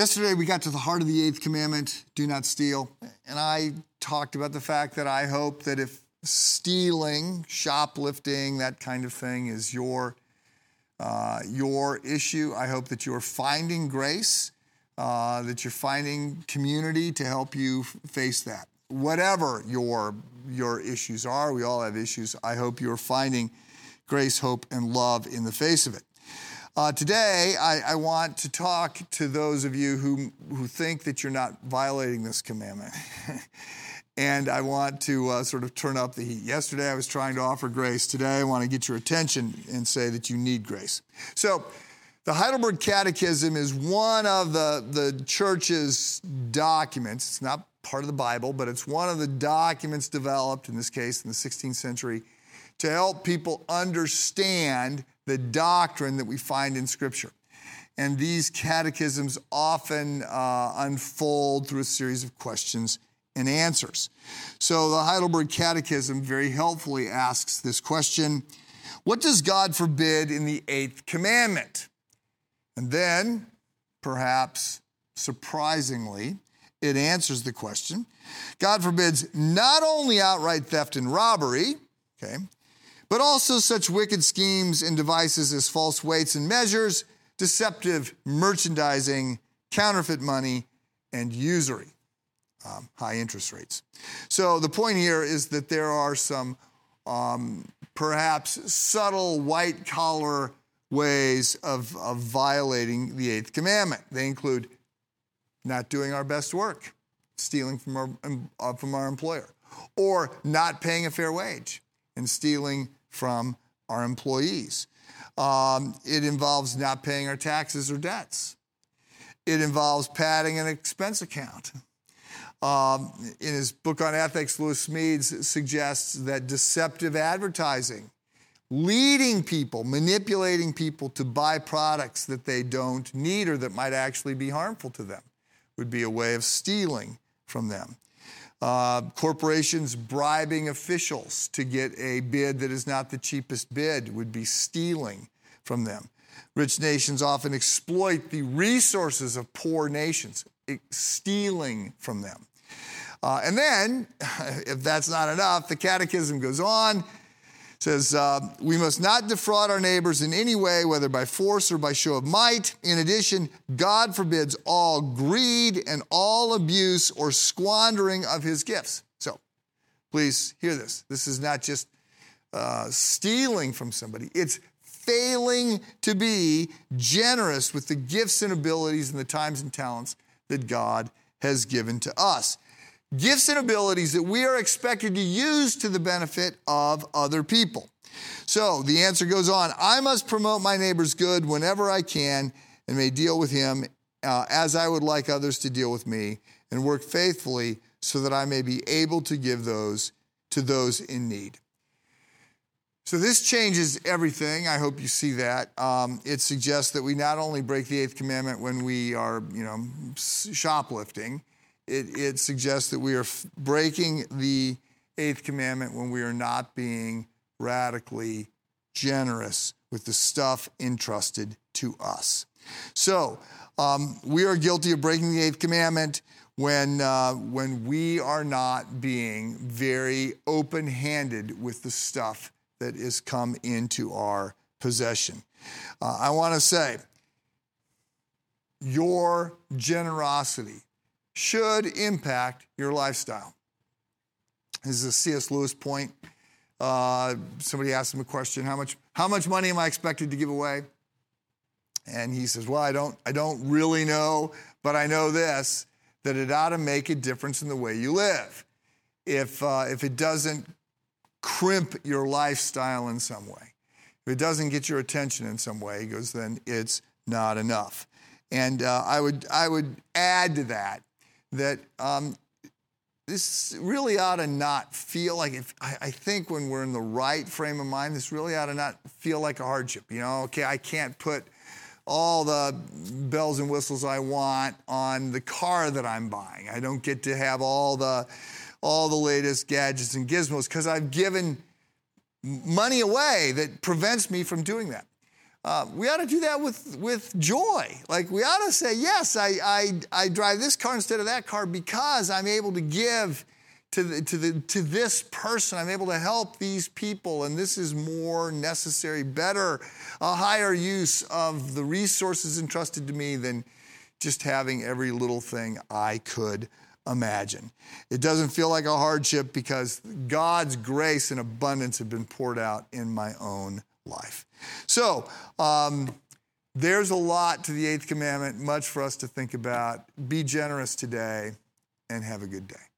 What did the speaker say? Yesterday, we got to the heart of the Eighth Commandment, do not steal. And I talked about the fact that I hope that if stealing, shoplifting, that kind of thing is your issue, I hope that you're finding grace, that you're finding community to help you face that. Whatever your issues are, we all have issues. I hope you're finding grace, hope, and love in the face of it. Today, I want to talk to those of you who think that you're not violating this commandment. And I want to sort of turn up the heat. Yesterday, I was trying to offer grace. Today, I want to get your attention and say that you need grace. So the Heidelberg Catechism is one of the church's documents. It's not part of the Bible, but it's one of the documents developed, in this case, in the 16th century, to help people understand the doctrine that we find in Scripture. And these catechisms often unfold through a series of questions and answers. So the Heidelberg Catechism very helpfully asks this question: what does God forbid in the Eighth Commandment? And then, perhaps surprisingly, it answers the question. God forbids not only outright theft and robbery, okay, but also such wicked schemes and devices as false weights and measures, deceptive merchandising, counterfeit money, and usury, high interest rates. So the point here is that there are some perhaps subtle white-collar ways of violating the Eighth Commandment. They include not doing our best work, stealing from our employer, or not paying a fair wage and stealing from our employees. It involves not paying our taxes or debts. It involves padding an expense account. In his book on ethics, Lewis Meads suggests that deceptive advertising, leading people, manipulating people to buy products that they don't need or that might actually be harmful to them, would be a way of stealing from them. Corporations bribing officials to get a bid that is not the cheapest bid would be stealing from them. Rich nations often exploit the resources of poor nations, stealing from them. And then, if that's not enough, the catechism goes on. It says, we must not defraud our neighbors in any way, whether by force or by show of might. In addition, God forbids all greed and all abuse or squandering of his gifts. So please hear this. This is not just stealing from somebody. It's failing to be generous with the gifts and abilities and the times and talents that God has given to us. Gifts and abilities that we are expected to use to the benefit of other people. So the answer goes on. I must promote my neighbor's good whenever I can and may deal with him as I would like others to deal with me, and work faithfully so that I may be able to give those to those in need. So this changes everything. I hope you see that. It suggests that we not only break the Eighth Commandment when we are, shoplifting. It suggests that we are breaking the Eighth Commandment when we are not being radically generous with the stuff entrusted to us. So we are guilty of breaking the Eighth Commandment when we are not being very open-handed with the stuff that has come into our possession. I want to say, your generosity should impact your lifestyle. This is a C.S. Lewis point. Somebody asked him a question: How much money am I expected to give away? And he says, well, I don't really know, but I know this, that it ought to make a difference in the way you live. If it doesn't crimp your lifestyle in some way, if it doesn't get your attention in some way, he goes, then it's not enough. And I would add to that, that this really ought to not feel like, I think when we're in the right frame of mind, this really ought to not feel like a hardship. I can't put all the bells and whistles I want on the car that I'm buying. I don't get to have all the latest gadgets and gizmos because I've given money away that prevents me from doing that. We ought to do that with joy. Like, we ought to say, yes, I drive this car instead of that car because I'm able to give to this person. I'm able to help these people, and this is more necessary, better, a higher use of the resources entrusted to me than just having every little thing I could imagine. It doesn't feel like a hardship because God's grace and abundance have been poured out in my own life. So there's a lot to the Eighth Commandment, much for us to think about. Be generous today and have a good day.